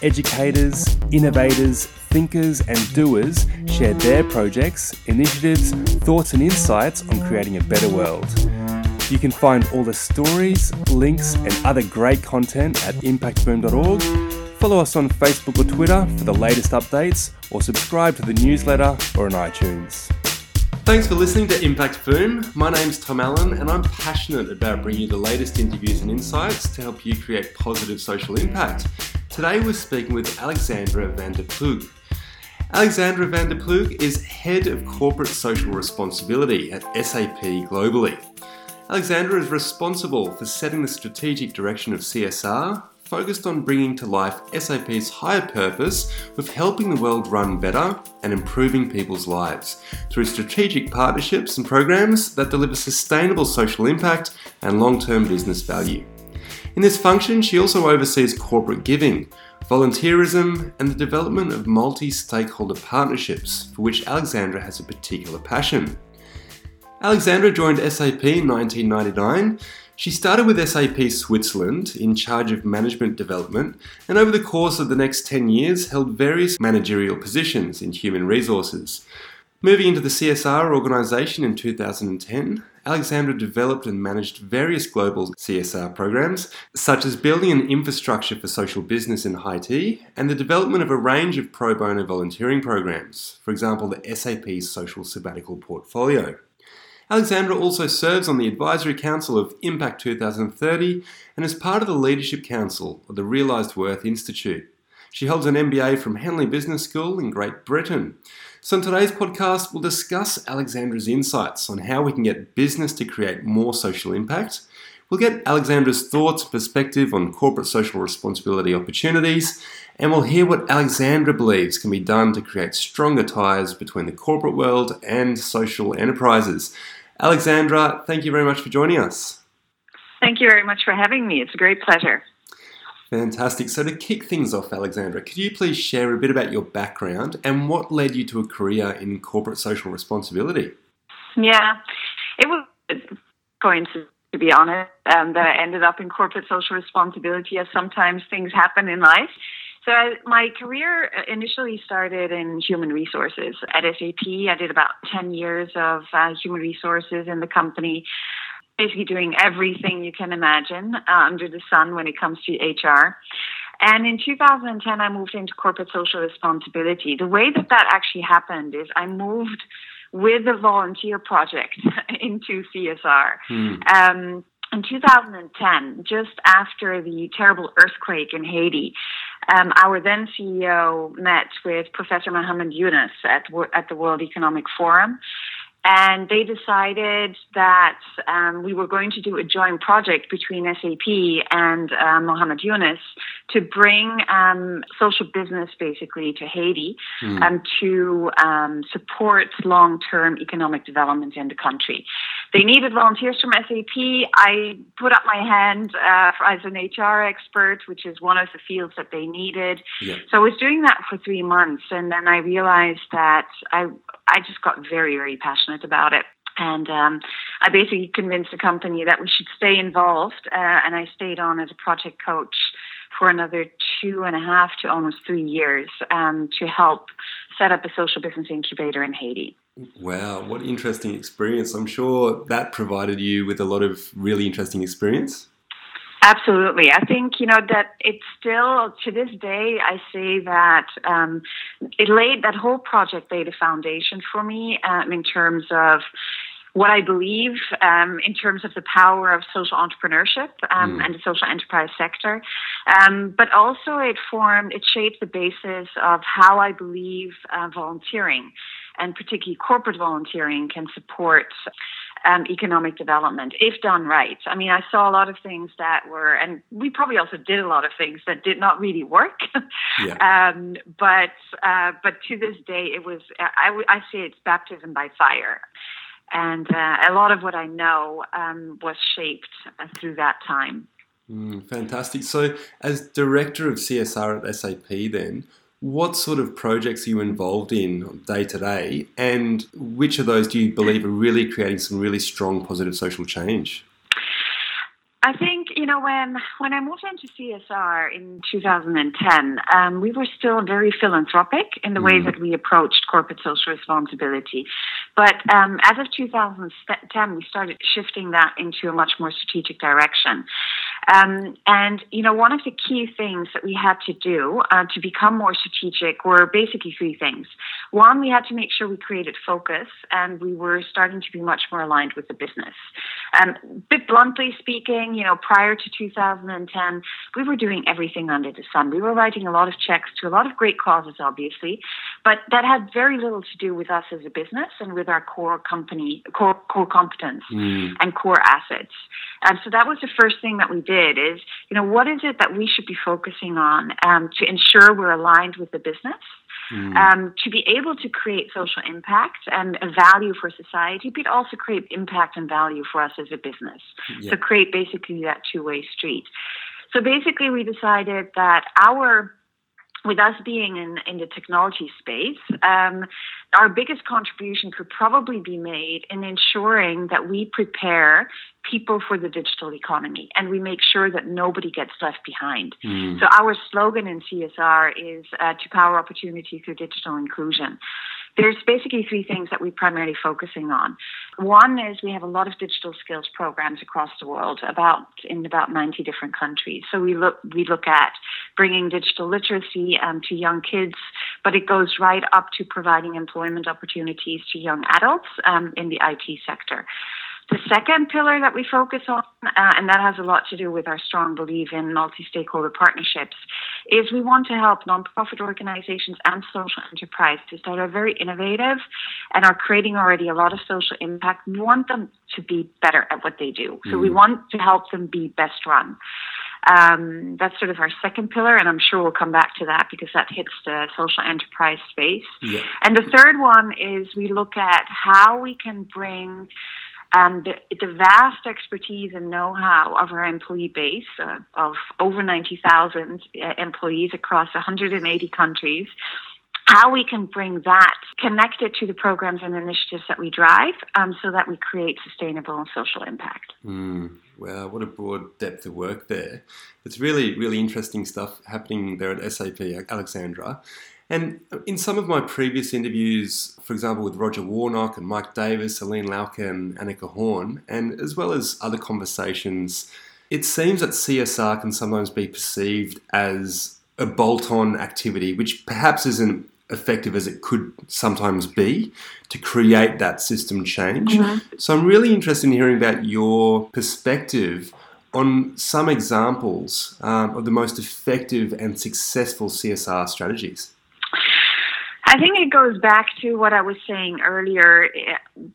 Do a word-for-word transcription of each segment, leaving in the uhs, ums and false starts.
educators, innovators, thinkers and doers share their projects, initiatives, thoughts and insights on creating a better world. You can find all the stories, links and other great content at impact boom dot org. Follow us on Facebook or Twitter for the latest updates or subscribe to the newsletter or on iTunes. Thanks for listening to Impact Boom. My name's Tom Allen and I'm passionate about bringing you the latest interviews and insights to help you create positive social impact. Today we're speaking with Alexandra van der Ploeg. Alexandra van der Ploeg is Head of Corporate Social Responsibility at S A P globally. Alexandra is responsible for setting the strategic direction of C S R, focused on bringing to life S A P's higher purpose with helping the world run better and improving people's lives through strategic partnerships and programs that deliver sustainable social impact and long-term business value. In this function, she also oversees corporate giving, volunteerism, and the development of multi-stakeholder partnerships, for which Alexandra has a particular passion. Alexandra joined S A P in nineteen ninety-nine. She started with S A P Switzerland in charge of management development, and over the course of the next ten years held various managerial positions in human resources. Moving into the C S R organisation in two thousand ten, Alexandra developed and managed various global C S R programs, such as building an infrastructure for social business in Haiti and the development of a range of pro bono volunteering programs, for example, the S A P Social Sabbatical Portfolio. Alexandra also serves on the Advisory Council of Impact twenty thirty and is part of the Leadership Council of the Realized Worth Institute. She holds an M B A from Henley Business School in Great Britain. So in today's podcast, we'll discuss Alexandra's insights on how we can get business to create more social impact. We'll get Alexandra's thoughts and perspective on corporate social responsibility opportunities, and we'll hear what Alexandra believes can be done to create stronger ties between the corporate world and social enterprises. Alexandra, thank you very much for joining us. Thank you very much for having me. It's a great pleasure. Fantastic. So to kick things off, Alexandra, could you please share a bit about your background and what led you to a career in corporate social responsibility? Yeah, it was a coincidence, to be honest, um, that I ended up in corporate social responsibility, as sometimes things happen in life. So I, my career initially started in human resources at S A P. I did about ten years of uh, human resources in the company, basically doing everything you can imagine uh, under the sun when it comes to H R. And in two thousand ten, I moved into corporate social responsibility. The way that that actually happened is I moved with a volunteer project into C S R. Mm. Um, in two thousand ten, just after the terrible earthquake in Haiti, um, our then C E O met with Professor Muhammad Yunus at, at the World Economic Forum. And they decided that um, we were going to do a joint project between S A P and uh, Muhammad Yunus to bring um, social business basically to Haiti mm. um, to um, support long-term economic development in the country. They needed volunteers from S A P. I put up my hand uh, as an H R expert, which is one of the fields that they needed. Yeah. So I was doing that for three months, and then I realized that I I just got very, very passionate about it. And um, I basically convinced the company that we should stay involved. Uh, and I stayed on as a project coach for another two and a half to almost three years um, to help set up a social business incubator in Haiti. Wow, what an interesting experience. I'm sure that provided you with a lot of really interesting experience. Absolutely. I think, you know, that it's still, to this day, I say that um, it laid, that whole project laid a foundation for me um, in terms of what I believe um, in terms of the power of social entrepreneurship um, mm. and the social enterprise sector. Um, but also it formed, it shaped the basis of how I believe uh, volunteering and particularly corporate volunteering can support Um, economic development, if done right. I mean, I saw a lot of things that were, and we probably also did a lot of things that did not really work. yeah. um, but uh, but to this day, it was, I, I say it's baptism by fire. And uh, a lot of what I know um, was shaped uh, through that time. Mm, fantastic. So as Director of C S R at S A P then, what sort of projects are you involved in day to day, and which of those do you believe are really creating some really strong positive social change? I think, you know, when when I moved into C S R in two thousand ten, um, we were still very philanthropic in the way that we approached corporate social responsibility. But um, as of two thousand ten, we started shifting that into a much more strategic direction. Um, and, you know, one of the key things that we had to do uh, to become more strategic were basically three things. One, we had to make sure we created focus and we were starting to be much more aligned with the business. Um, a bit bluntly speaking, you know, prior to two thousand ten, we were doing everything under the sun. We were writing a lot of checks to a lot of great causes, obviously, but that had very little to do with us as a business and with our core company, core, core competence mm. and core assets. And so that was the first thing that we did is, you know, what is it that we should be focusing on um, to ensure we're aligned with the business? Mm. Um, to be able to create social impact and a value for society, but also create impact and value for us as a business. Yeah. So create basically that two-way street. So basically we decided that our, with us being in, in the technology space, um, our biggest contribution could probably be made in ensuring that we prepare people for the digital economy and we make sure that nobody gets left behind. Mm. So our slogan in C S R is uh, to power opportunity through digital inclusion. There's basically three things that we're primarily focusing on. One is we have a lot of digital skills programs across the world, about in about ninety different countries. So we look we look at bringing digital literacy um, to young kids, but it goes right up to providing employment opportunities to young adults um, in the I T sector. The second pillar that we focus on, uh, and that has a lot to do with our strong belief in multi-stakeholder partnerships, is we want to help nonprofit organizations and social enterprises that are very innovative and are creating already a lot of social impact. We want them to be better at what they do. So mm. we want to help them be best run. Um, that's sort of our second pillar, and I'm sure we'll come back to that because that hits the social enterprise space. Yeah. And the third one is we look at how we can bring Um, the, the vast expertise and know-how of our employee base uh, of over ninety thousand uh, employees across one hundred eighty countries, how we can bring that connected to the programs and initiatives that we drive um, so that we create sustainable and social impact. Mm. Wow, what a broad depth of work there. It's really, really interesting stuff happening there at S A P, Alexandra. And in some of my previous interviews, for example, with Roger Warnock and Mike Davis, Aline Lauke and Annika Horn, and as well as other conversations, it seems that C S R can sometimes be perceived as a bolt-on activity, which perhaps isn't effective as it could sometimes be to create that system change. Mm-hmm. So I'm really interested in hearing about your perspective on some examples um, of the most effective and successful C S R strategies. I think it goes back to what I was saying earlier,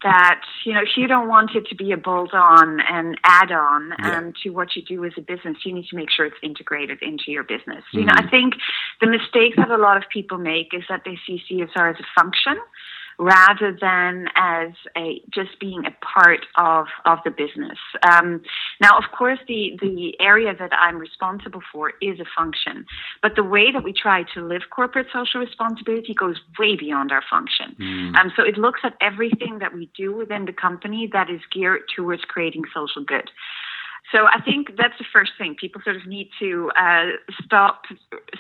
that, you know, if you don't want it to be a bolt-on and add-on yeah. um, to what you do as a business, you need to make sure it's integrated into your business. Mm-hmm. You know, I think the mistake that a lot of people make is that they see C S R as a function rather than as a just being a part of, of the business. Um, now, of course, the, the area that I'm responsible for is a function, but the way that we try to live corporate social responsibility goes way beyond our function. Mm. Um, so it looks at everything that we do within the company that is geared towards creating social good. So I think that's the first thing. People sort of need to uh, stop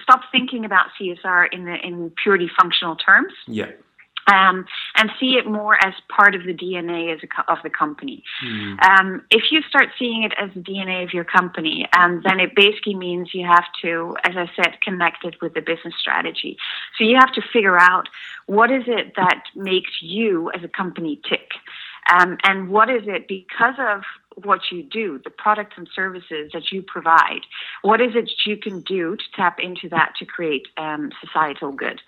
stop thinking about C S R in the, in purely functional terms. Yeah. Um, and see it more as part of the D N A as a co- of the company. Mm. Um, if you start seeing it as the D N A of your company, um, then it basically means you have to, as I said, connect it with the business strategy. So you have to figure out what is it that makes you as a company tick, um, and what is it because of what you do, the products and services that you provide, what is it you can do to tap into that to create um, societal good.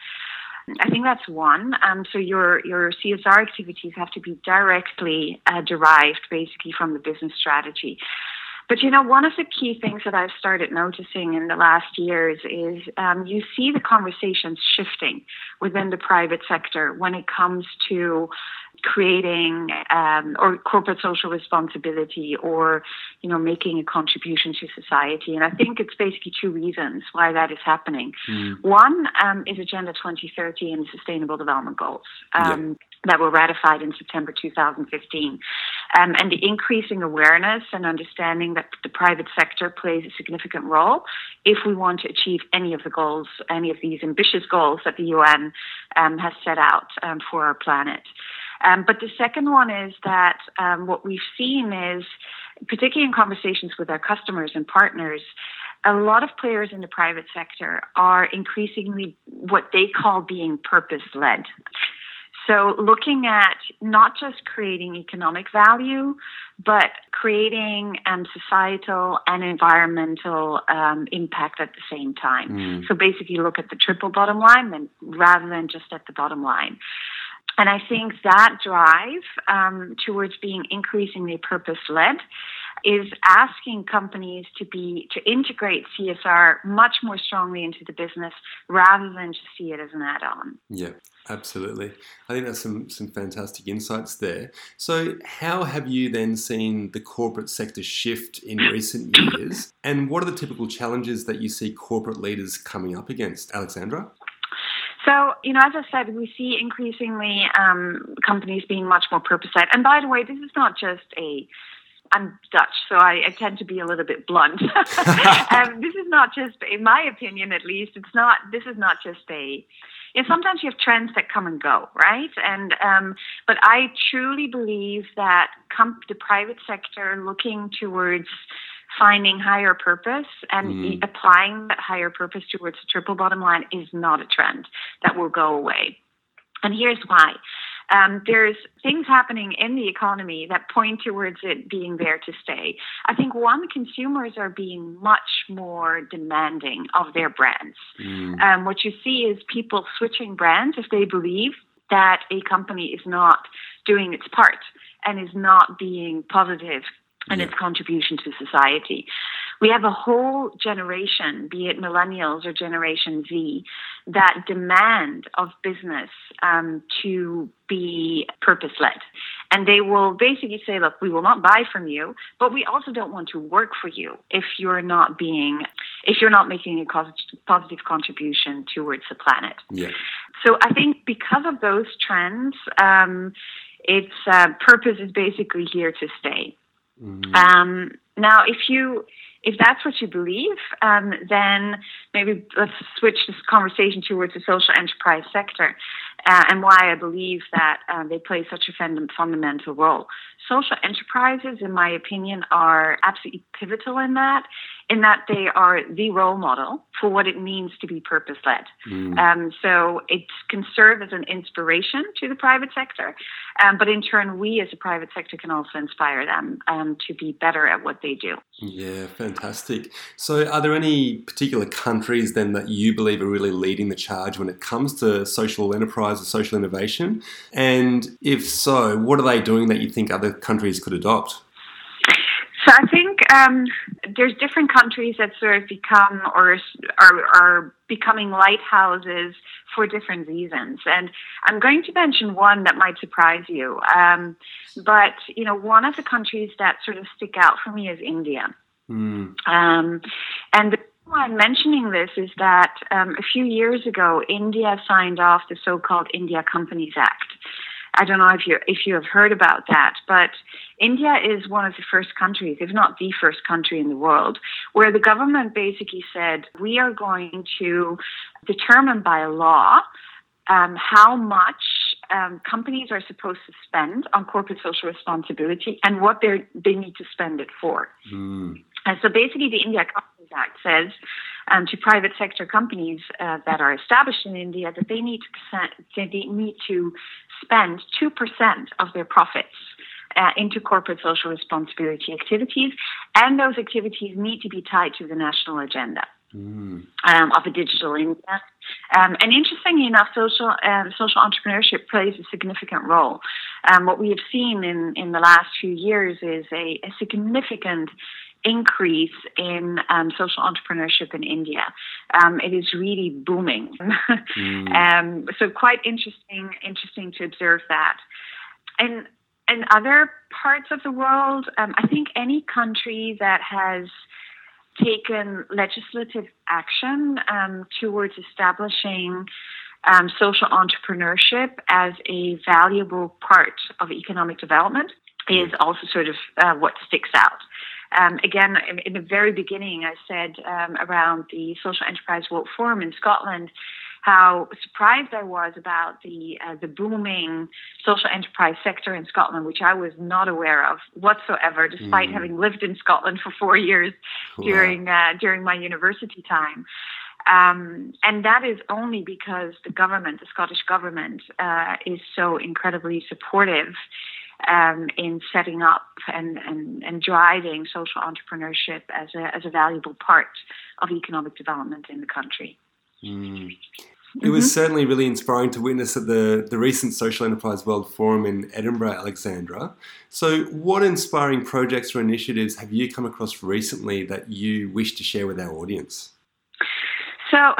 I think that's one. Um, so your, your C S R activities have to be directly uh, derived basically from the business strategy. But, you know, one of the key things that I've started noticing in the last years is um, you see the conversations shifting within the private sector when it comes to creating um, or corporate social responsibility or, you know, making a contribution to society. And I think it's basically two reasons why that is happening. Mm. One um, is Agenda twenty thirty and Sustainable Development Goals. Um, yeah. that were ratified in September two thousand fifteen. Um, and the increasing awareness and understanding that the private sector plays a significant role if we want to achieve any of the goals, any of these ambitious goals that the U N um, has set out um, for our planet. Um, but the second one is that um, what we've seen is, particularly in conversations with our customers and partners, a lot of players in the private sector are increasingly what they call being purpose-led. So looking at not just creating economic value, but creating um, societal and environmental um, impact at the same time. Mm. So basically look at the triple bottom line and rather than just at the bottom line. And I think that drive um, towards being increasingly purpose-led is asking companies to be to integrate C S R much more strongly into the business rather than just see it as an add-on. Yeah, absolutely. I think that's some, some fantastic insights there. So how have you then seen the corporate sector shift in recent years? And what are the typical challenges that you see corporate leaders coming up against, Alexandra? So, you know, as I said, we see increasingly um, companies being much more purpose-led. And by the way, this is not just a... I'm Dutch, so I, I tend to be a little bit blunt. um, this is not just, in my opinion at least, it's not, this is not just a... You know, sometimes you have trends that come and go, right? And um, but I truly believe that com- the private sector looking towards finding higher purpose and mm. applying that higher purpose towards the triple bottom line is not a trend that will go away. And here's why. Um, there's things happening in the economy that point towards it being there to stay. I think, one, consumers are being much more demanding of their brands. Mm. Um, what you see is people switching brands if they believe that a company is not doing its part and is not being positive and yeah. its contribution to society. We have a whole generation, be it millennials or Generation Z, that demand of business um, to be purpose-led. And they will basically say, look, we will not buy from you, but we also don't want to work for you if you're not being, if you're not making a positive contribution towards the planet. Yeah. So I think because of those trends, um, it's uh, purpose is basically here to stay. Mm-hmm. Um, now, if you if that's what you believe, um, then maybe let's switch this conversation towards the social enterprise sector uh, and why I believe that uh, they play such a fund- fundamental role. Social enterprises, in my opinion, are absolutely pivotal in that, in that they are the role model for what it means to be purpose-led. Mm. Um, so it can serve as an inspiration to the private sector, um, but in turn, we as a private sector can also inspire them um, to be better at what they do. Yeah, fantastic. So are there any particular countries then that you believe are really leading the charge when it comes to social enterprise or social innovation? And if so, what are they doing that you think other countries could adopt? So I think um, there's different countries that sort of become or are, are becoming lighthouses for different reasons. And I'm going to mention one that might surprise you. Um, but, you know, one of the countries that sort of stick out for me is India. Mm. Um, and the reason why I'm mentioning this is that um, a few years ago, India signed off the so-called India Companies Act. I don't know if you if you have heard about that, but India is one of the first countries, if not the first country in the world, where the government basically said, we are going to determine by law um, how much um, companies are supposed to spend on corporate social responsibility and what they they need to spend it for. Mm. And so basically the India Companies Act says um, to private sector companies uh, that are established in India that they need to, they need to spend two percent of their profits uh, into corporate social responsibility activities, and those activities need to be tied to the national agenda mm. um, of a digital India. Um, and interestingly enough, social um, social entrepreneurship plays a significant role. Um, what we have seen in, in the last few years is a, a significant increase in um, social entrepreneurship in India. Um, it is really booming. Mm. um, so quite interesting, interesting to observe that. And in other parts of the world, um, I think any country that has taken legislative action um, towards establishing um, social entrepreneurship as a valuable part of economic development is also sort of uh, what sticks out. Um, again, in, in the very beginning, I said um, around the Social Enterprise World Forum in Scotland, how surprised I was about the uh, the booming social enterprise sector in Scotland, which I was not aware of whatsoever, despite mm. having lived in Scotland for four years wow. during uh, during my university time. Um, and that is only because the government, the Scottish government, uh, is so incredibly supportive um, in setting up and, and, and driving social entrepreneurship as a, as a valuable part of economic development in the country. Mm. It was certainly really inspiring to witness at the, the recent Social Enterprise World Forum in Edinburgh, Alexandra. So what inspiring projects or initiatives have you come across recently that you wish to share with our audience? So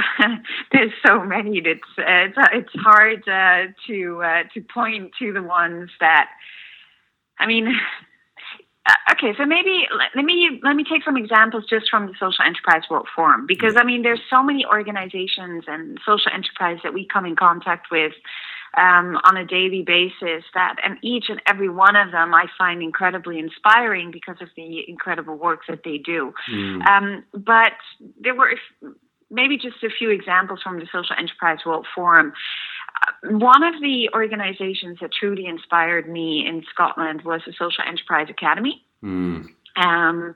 there's so many that it's, uh, it's hard uh, to uh, to point to the ones that, I mean... Okay, so maybe let me let me take some examples just from the Social Enterprise World Forum, because I mean there's so many organizations and social enterprise that we come in contact with um, on a daily basis that, and each and every one of them I find incredibly inspiring because of the incredible work that they do. Mm. Um, but there were maybe just a few examples from the Social Enterprise World Forum. One of the organizations that truly inspired me in Scotland was the Social Enterprise Academy. Mm. Um, and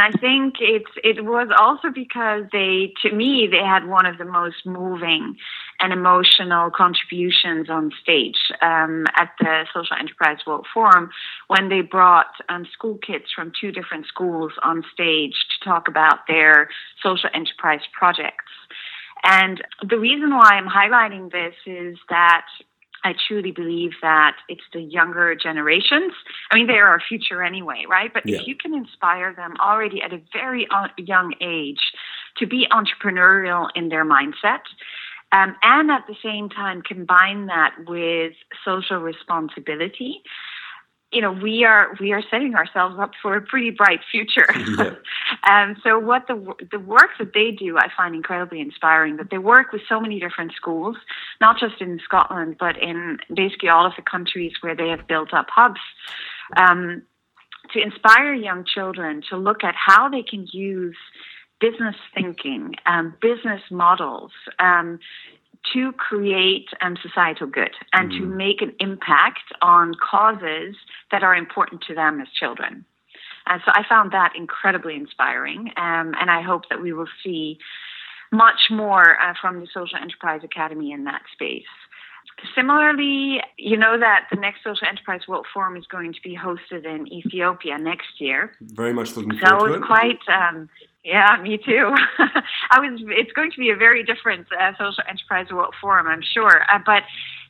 I think it's, it was also because they, to me, they had one of the most moving and emotional contributions on stage um, at the Social Enterprise World Forum when they brought um, school kids from two different schools on stage to talk about their social enterprise projects. And the reason why I'm highlighting this is that I truly believe that it's the younger generations. I mean, they're our future anyway, right? But yeah. if you can inspire them already at a very young age to be entrepreneurial in their mindset, um, and at the same time combine that with social responsibility, you know, we are we are setting ourselves up for a pretty bright future. Yeah. um, so what the the work that they do, I find incredibly inspiring. That they work with so many different schools, not just in Scotland, but in basically all of the countries where they have built up hubs, um, to inspire young children to look at how they can use business thinking, um, business models, um, to create um, societal good and mm. to make an impact on causes that are important to them as children. And so I found that incredibly inspiring, um, and I hope that we will see much more uh, from the Social Enterprise Academy in that space. Similarly, you know that the next Social Enterprise World Forum is going to be hosted in Ethiopia next year. Very much looking forward so to it. So quite... Um, Yeah, me too. I was. It's going to be a very different uh, Social Enterprise World Forum, I'm sure. Uh, but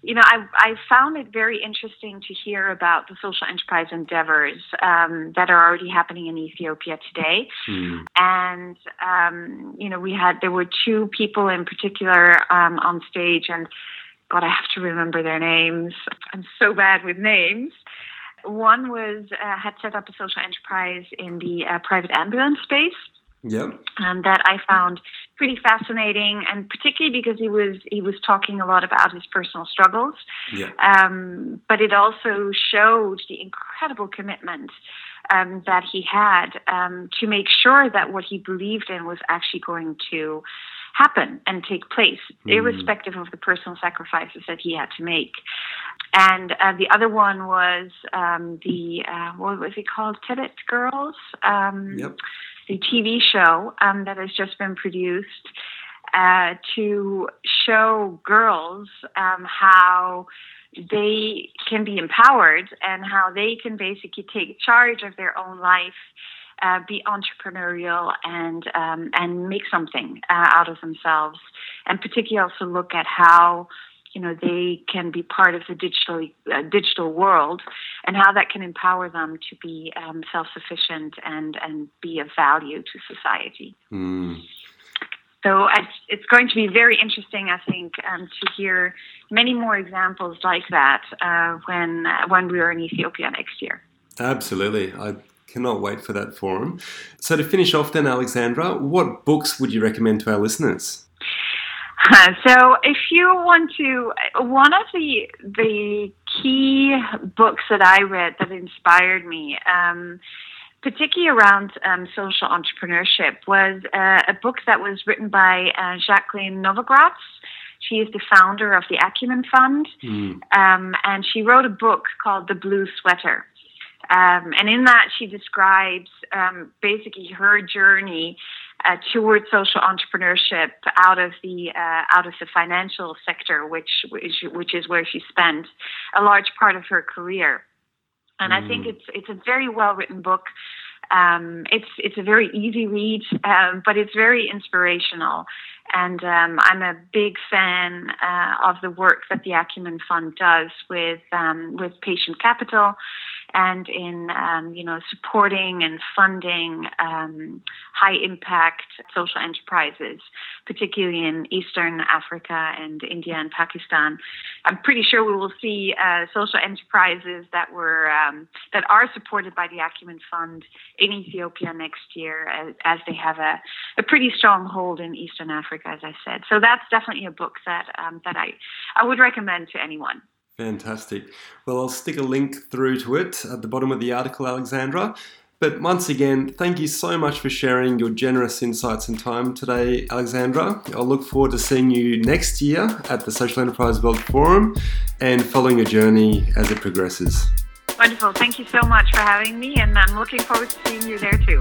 you know, I I found it very interesting to hear about the social enterprise endeavors um, that are already happening in Ethiopia today. Mm. And um, you know, we had there were two people in particular um, on stage, and God, I have to remember their names. I'm so bad with names. One was uh, had set up a social enterprise in the uh, private ambulance space. Yeah, um, that I found pretty fascinating, and particularly because he was he was talking a lot about his personal struggles. Yeah, um, but it also showed the incredible commitment um, that he had um, to make sure that what he believed in was actually going to happen and take place, mm. irrespective of the personal sacrifices that he had to make. And uh, the other one was um, the uh, what was it called? Tebbet Girls. Um, yep. The T V show um, that has just been produced uh, to show girls um, how they can be empowered and how they can basically take charge of their own life, uh, be entrepreneurial, and um, and make something uh, out of themselves. And particularly also look at how you know, they can be part of the digital uh, digital world, and how that can empower them to be um, self-sufficient and, and be of value to society. Mm. So it's going to be very interesting, I think, um, to hear many more examples like that uh, when uh, when we are in Ethiopia next year. Absolutely. I cannot wait for that forum. So to finish off then, Alexandra, what books would you recommend to our listeners? Uh, so if you want to, one of the the key books that I read that inspired me, um particularly around um, social entrepreneurship, was uh, a book that was written by uh, Jacqueline Novogratz. She is the founder of the Acumen Fund, mm. um, and she wrote a book called The Blue Sweater. Um, and in that, she describes um, basically her journey uh, towards social entrepreneurship out of the uh, out of the financial sector, which, which which is where she spent a large part of her career. And I think it's it's a very well-written book. Um, it's it's a very easy read, um, but it's very inspirational. And um, I'm a big fan uh, of the work that the Acumen Fund does with um, with patient capital, and in um, you know supporting and funding um, high-impact social enterprises, particularly in Eastern Africa and India and Pakistan. I'm pretty sure we will see uh, social enterprises that were um, that are supported by the Acumen Fund in Ethiopia next year, as, as they have a, a pretty strong hold in Eastern Africa, as I said. So that's definitely a book that um, that I, I would recommend to anyone. Fantastic. Well, I'll stick a link through to it at the bottom of the article, Alexandra. But once again, thank you so much for sharing your generous insights and time today, Alexandra. I'll look forward to seeing you next year at the Social Enterprise World Forum and following your journey as it progresses. Wonderful. Thank you so much for having me, and I'm looking forward to seeing you there too.